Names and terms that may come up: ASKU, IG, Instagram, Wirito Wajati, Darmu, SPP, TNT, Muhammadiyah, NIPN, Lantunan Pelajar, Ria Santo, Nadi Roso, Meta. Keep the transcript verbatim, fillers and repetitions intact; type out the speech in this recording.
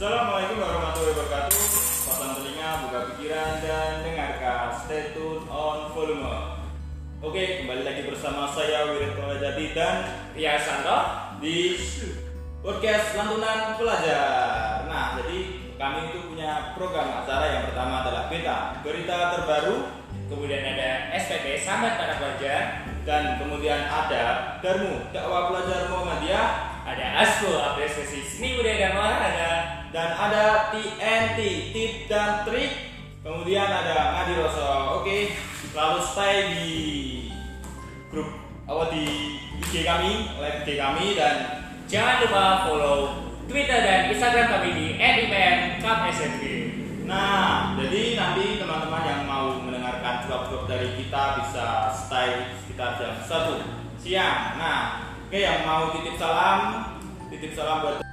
Assalamualaikum warahmatullahi wabarakatuh. Pasang telinga, buka pikiran, dan dengarkan. Stay tune on volume. Oke, kembali lagi bersama saya Wirito Wajati dan Ria Santo di podcast Lantunan Pelajar. Nah, jadi kami itu punya program acara. Yang pertama adalah Meta, berita terbaru. Kemudian ada S P P, sambat para pelajar, dan kemudian ada Darmu, dakwah pelajar Muhammadiyah, ada A S K U, apresiasi seni budaya dan olahraga, dan ada T N T, tip dan trik, kemudian ada Nadi Roso. Oke, lalu stay di grup awal di I G kami, live I G kami, dan jangan lupa follow Twitter dan Instagram kami di N I P N. Nah, jadi nanti teman-teman yang mau mendengarkan vlog-vlog dari kita bisa stay sekitar jam satu siang. Nah, oke, yang mau titip salam, titip salam buat